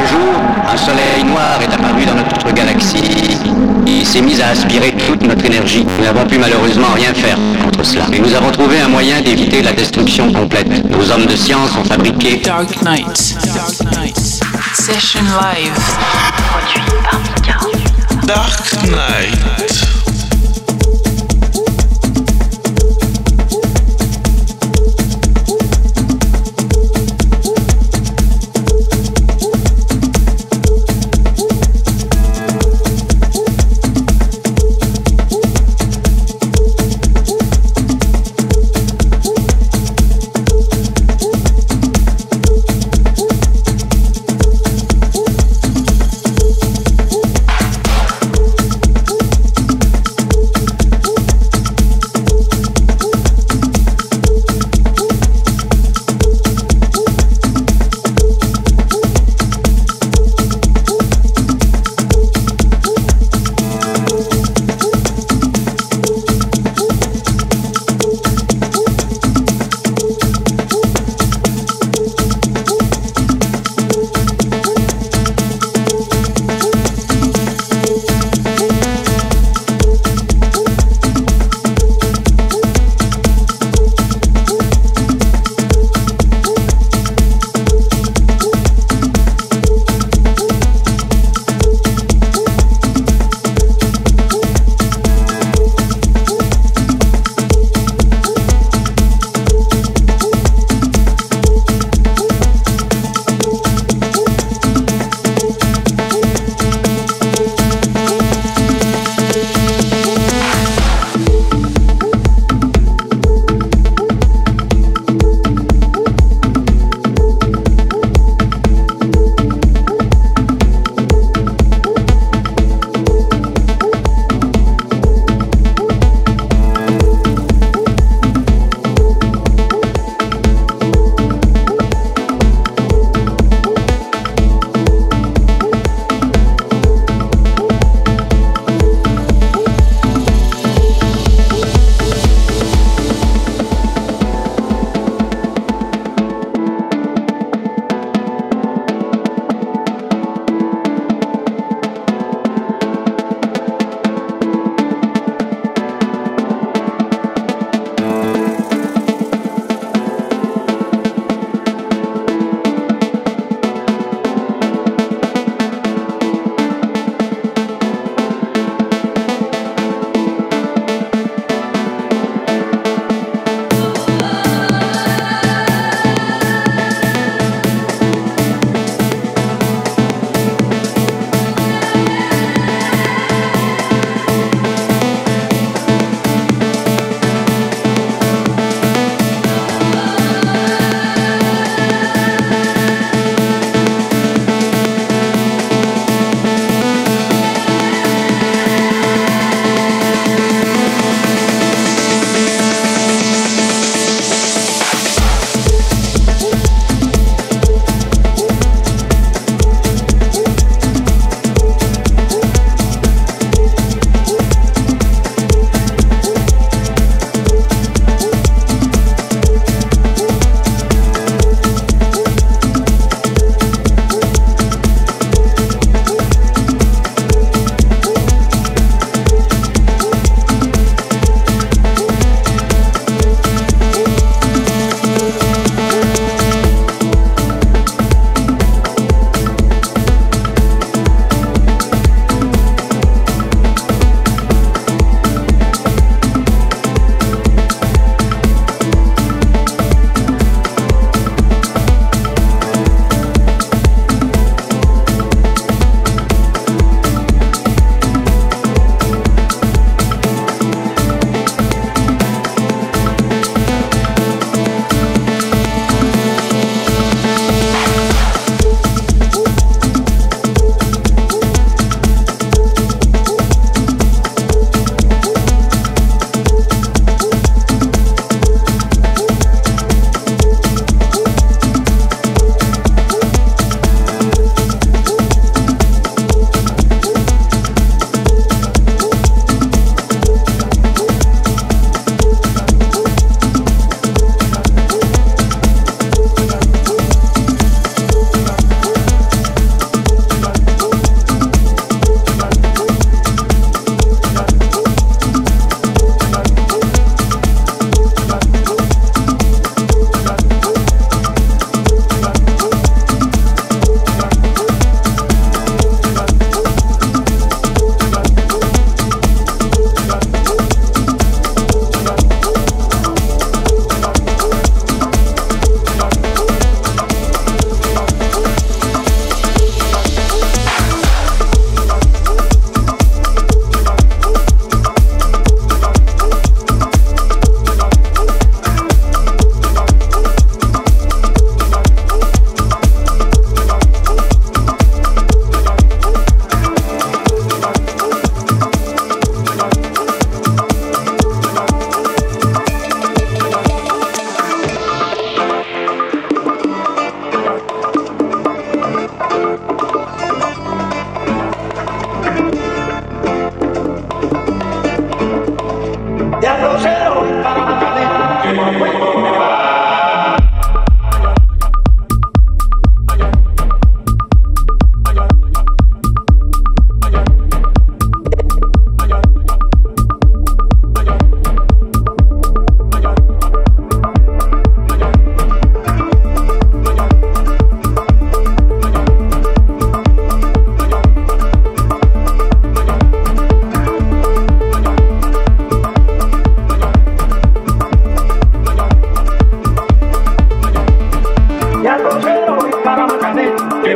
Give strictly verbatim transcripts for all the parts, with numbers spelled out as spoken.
un jour, un soleil noir est apparu dans notre galaxie et s'est mis à aspirer toute notre énergie. Nous n'avons pu malheureusement rien faire contre cela. Mais nous avons trouvé un moyen d'éviter la destruction complète. Nos hommes de science ont fabriqué Darknight. Darknight. Session live. Produit par Mica. Darknight.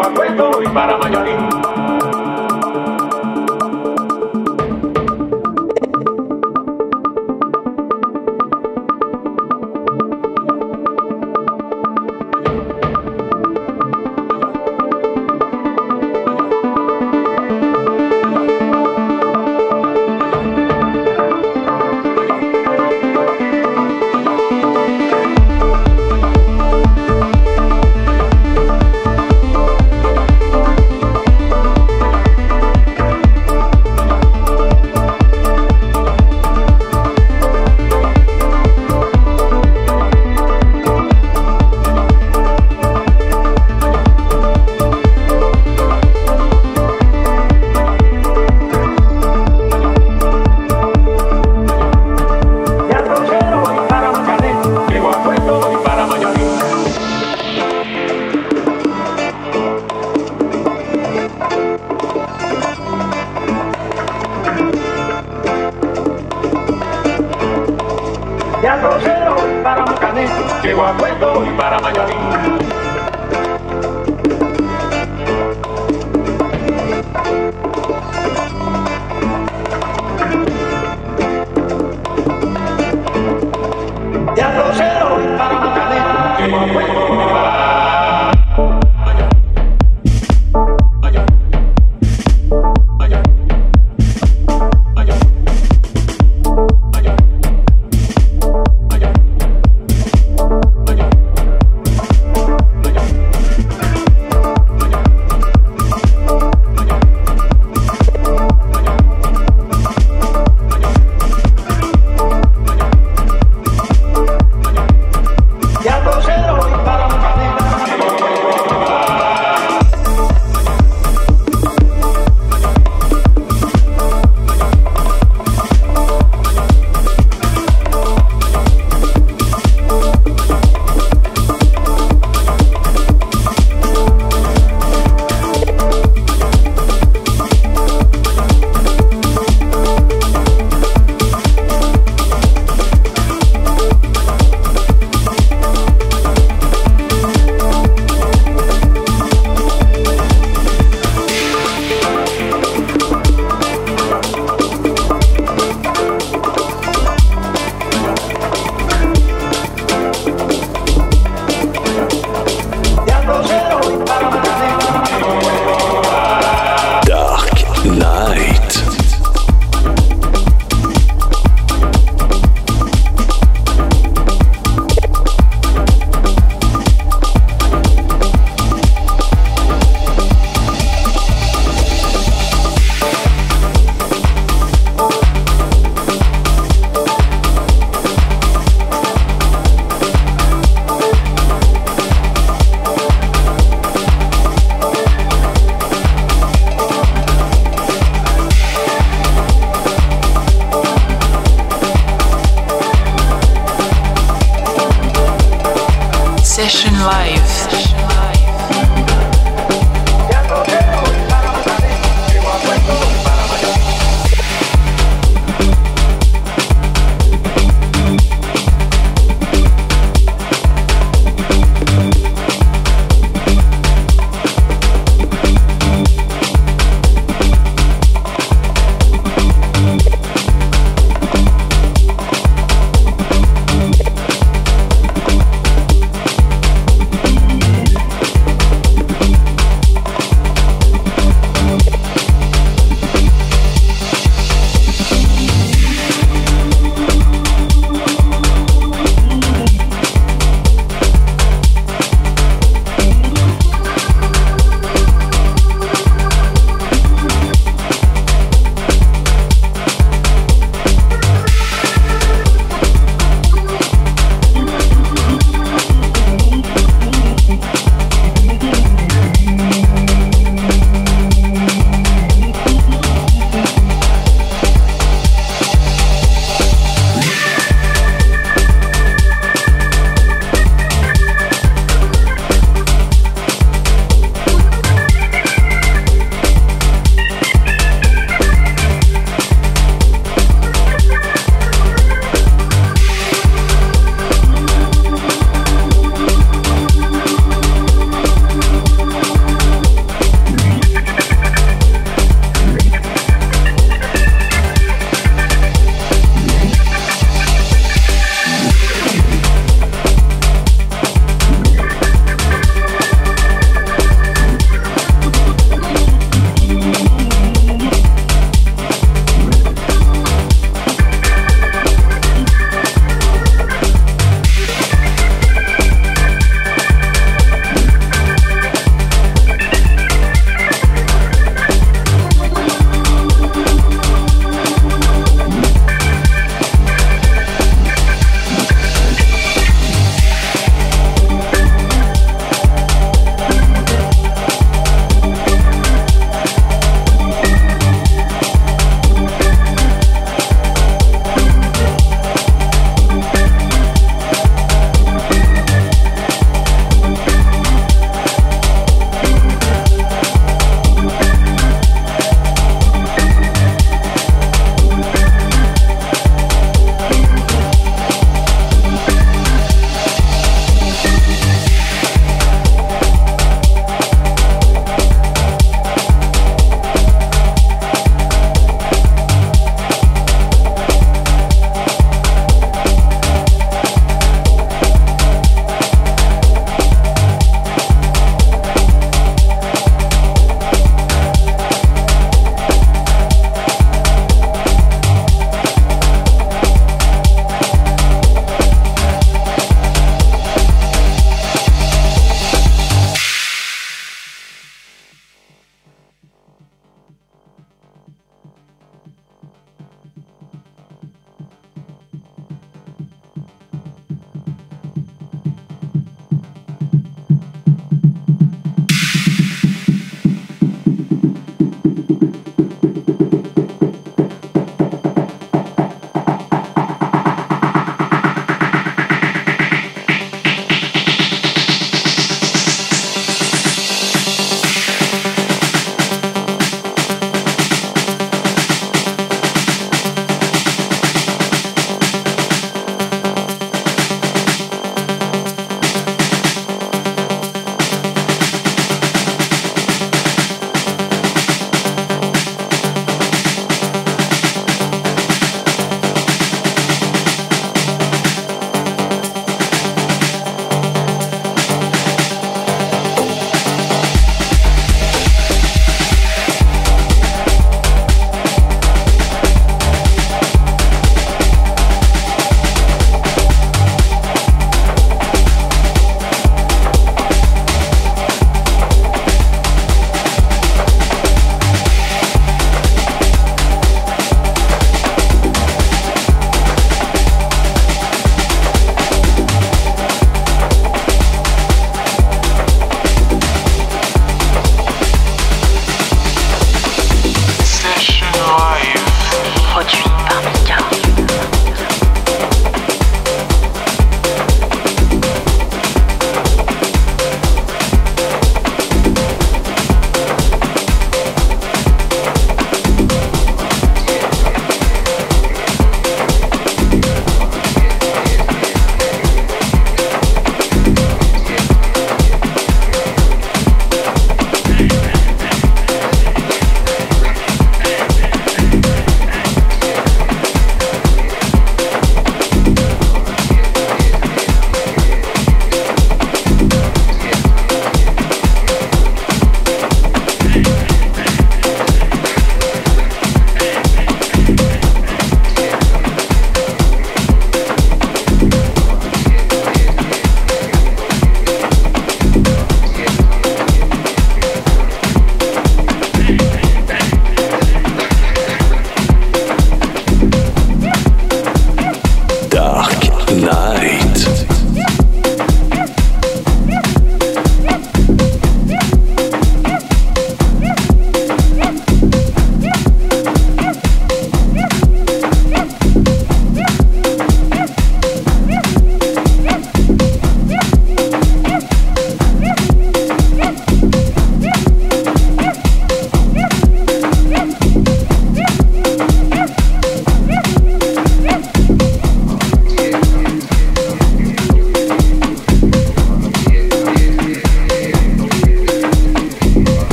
cuando estoy para mayoría.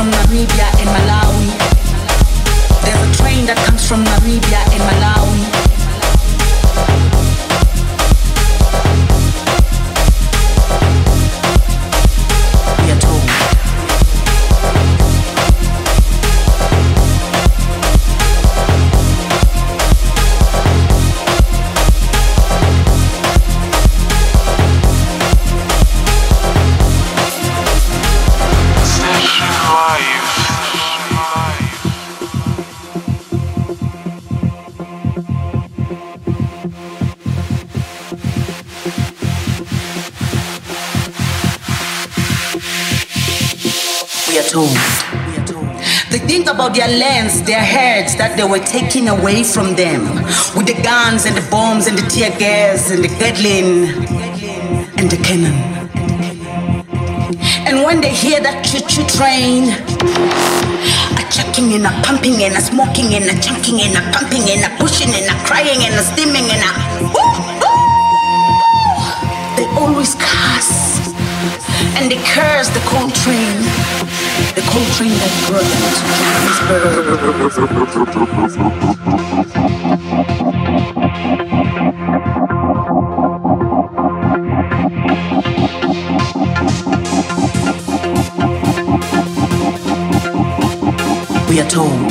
from Namibia and Malawi. There's a train that comes from Namibia and Malawi. We are told. They think about their lands, their heads that they were taken away from them, with the guns and the bombs and the tear gas and the Gatling and the cannon. And when they hear that choo-choo train, a chucking and a pumping and a smoking and a chunking and a pumping and a pushing and a crying and a steaming and a woo, woo, they always curse. And they curse the coal train. The coal train that brought them to Johannesburg. We are told.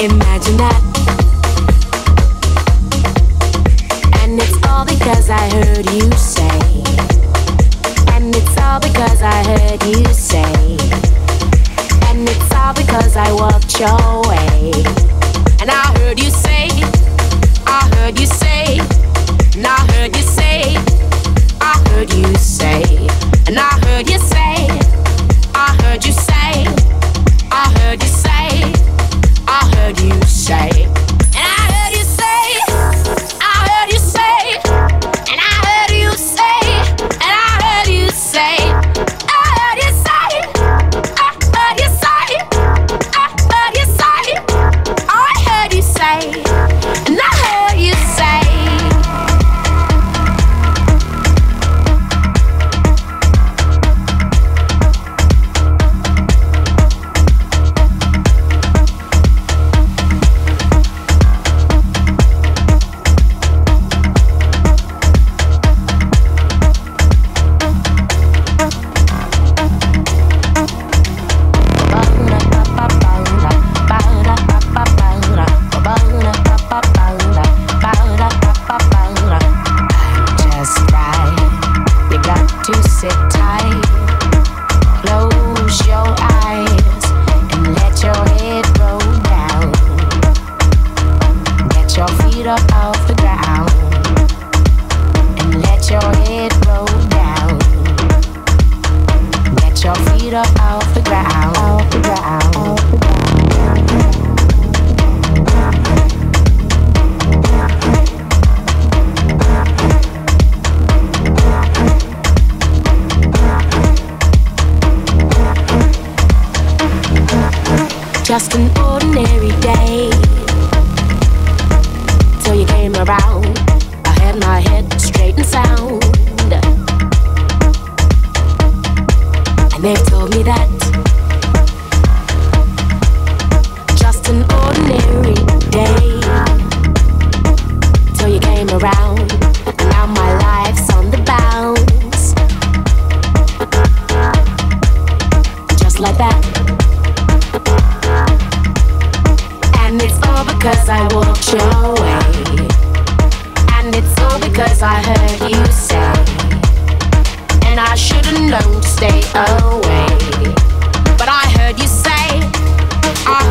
Imagine that. And it's all because I heard you say. And it's all because I heard you say. And it's all because I walked your way. And I heard you say, I heard you say, and I heard you say, I heard you say, and I heard you say, I heard you say, I heard you say, I heard you say, and I heard you say, I heard you say, and I heard you say, and I heard you say, I heard you say, I heard you say, I heard you say, I heard you say, and I heard you say. Just an ordinary day, till you came around. I had my head straight and sound, and they told me that just an ordinary day, till you came around. And now my life's on the bounce, just like that. And it's all because I walked your way. And it's all because I heard you say. And I should've known to stay away. But I heard you say, I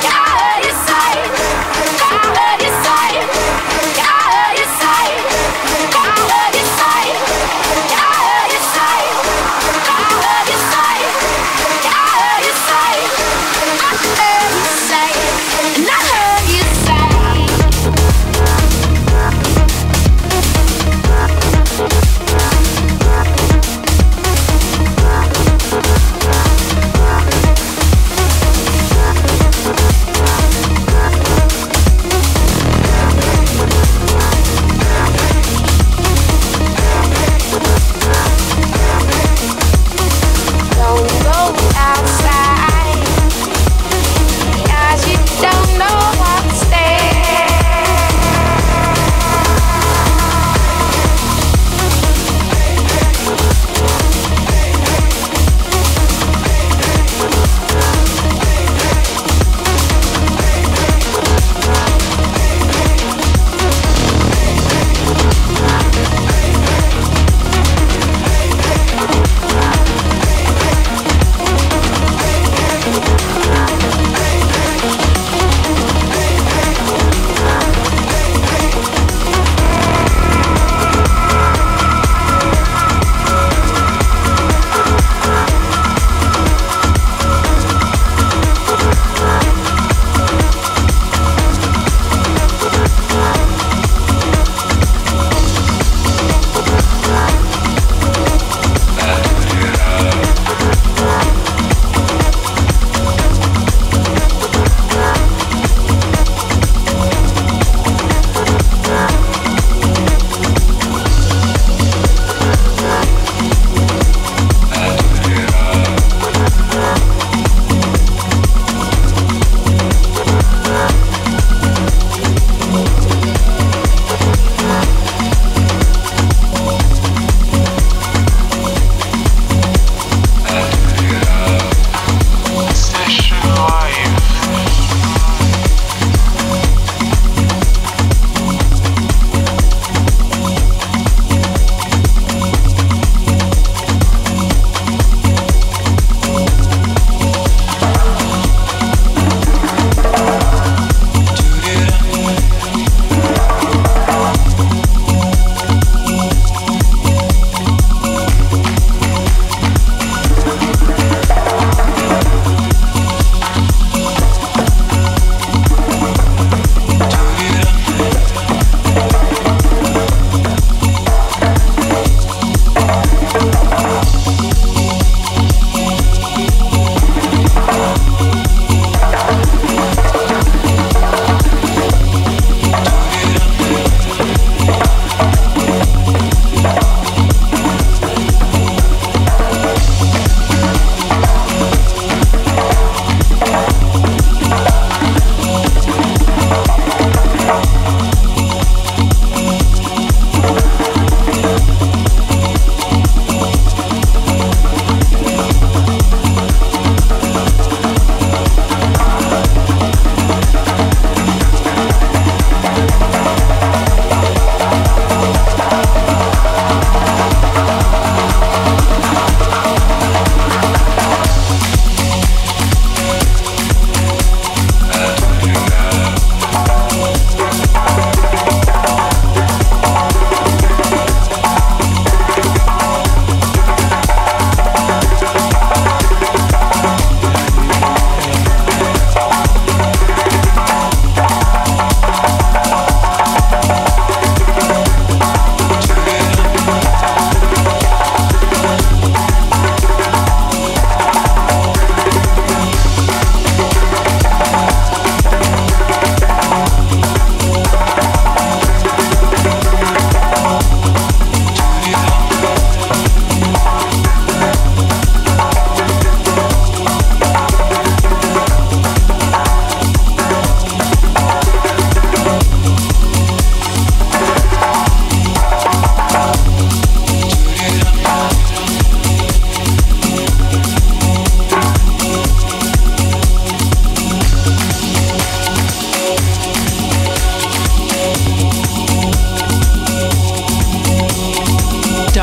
I heard you say, I heard you say, I heard you say, I heard you say, I heard you say, I heard you say, I heard you say, I heard you say, and I heard you say.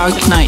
Darknight.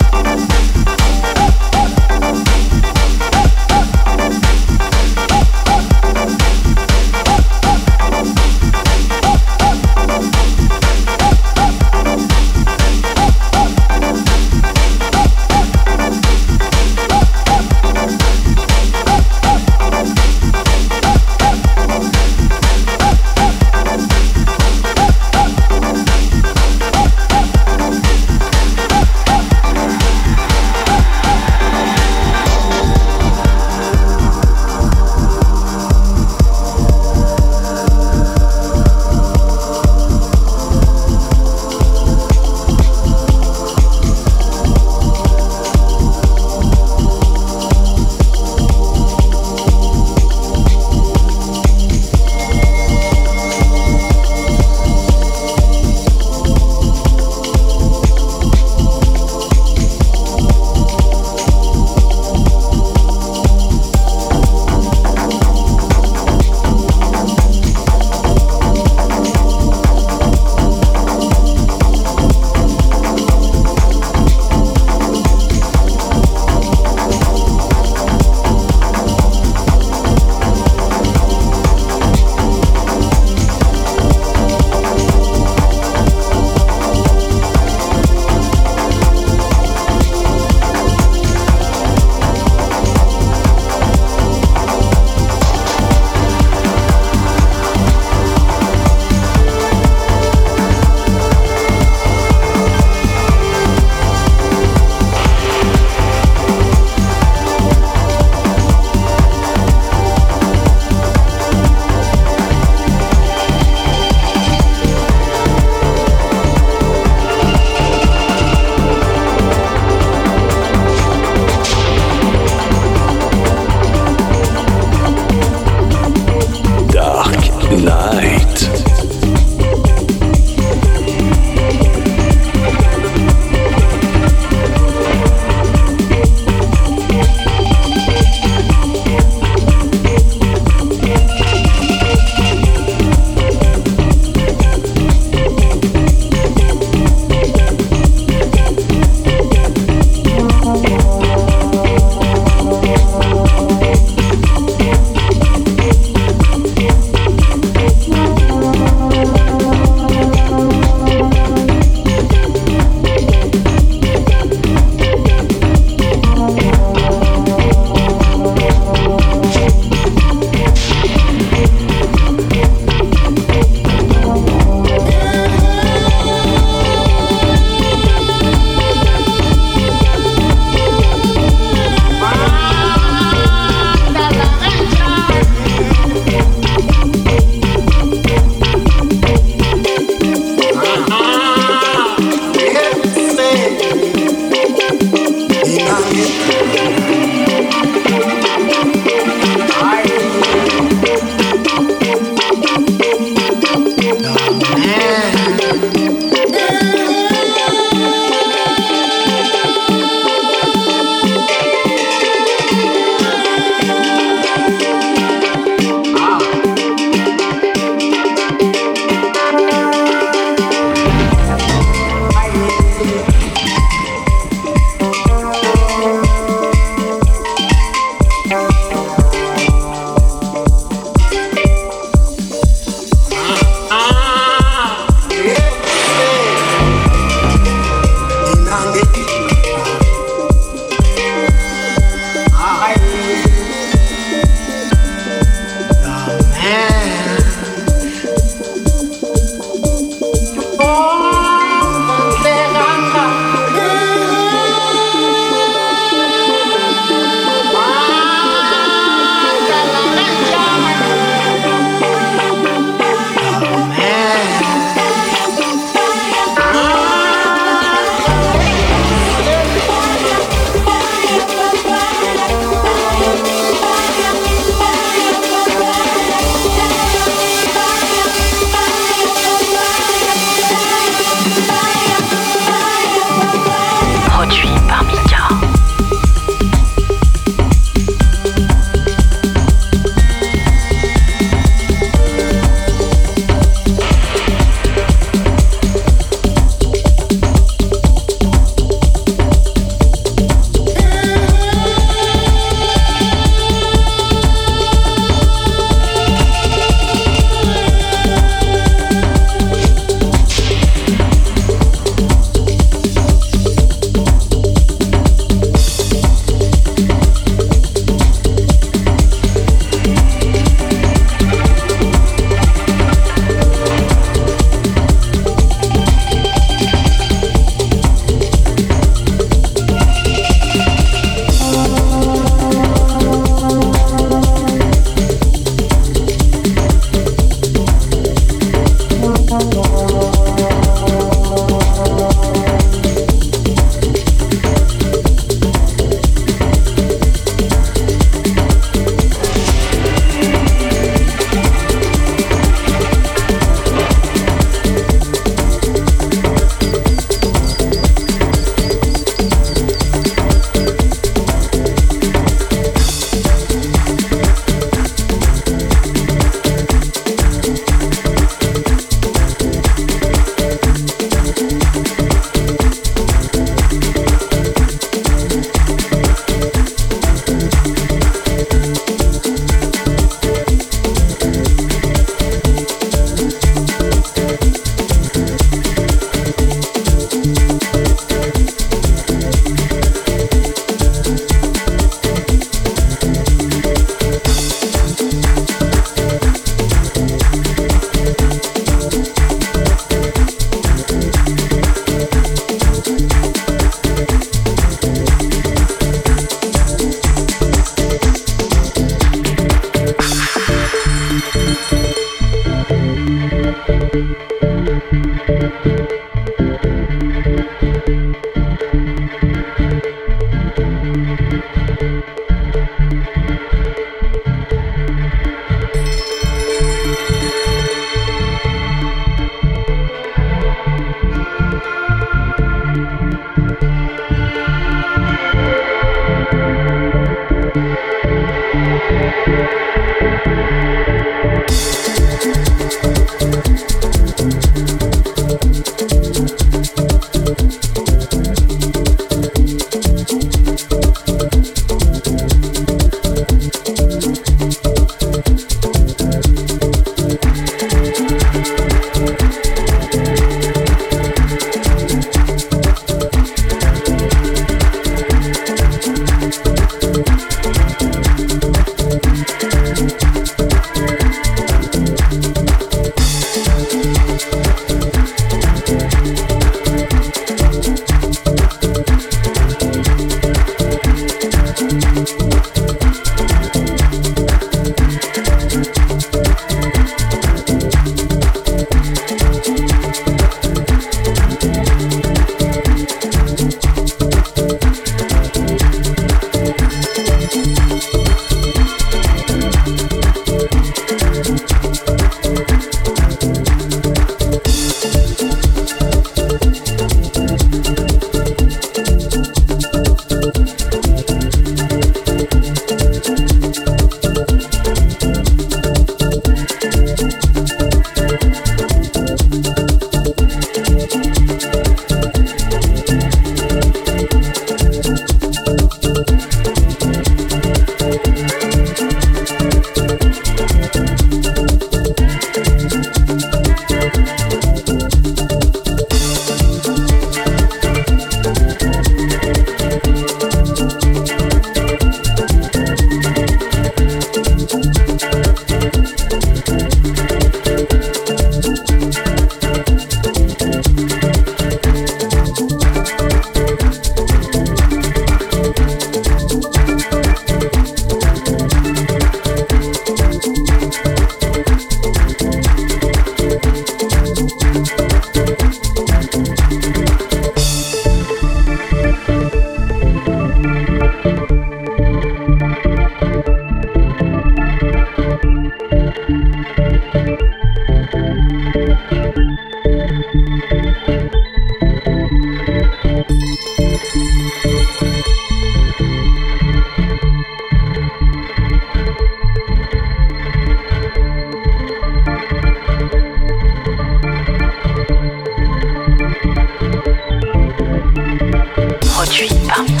Produit par Mica.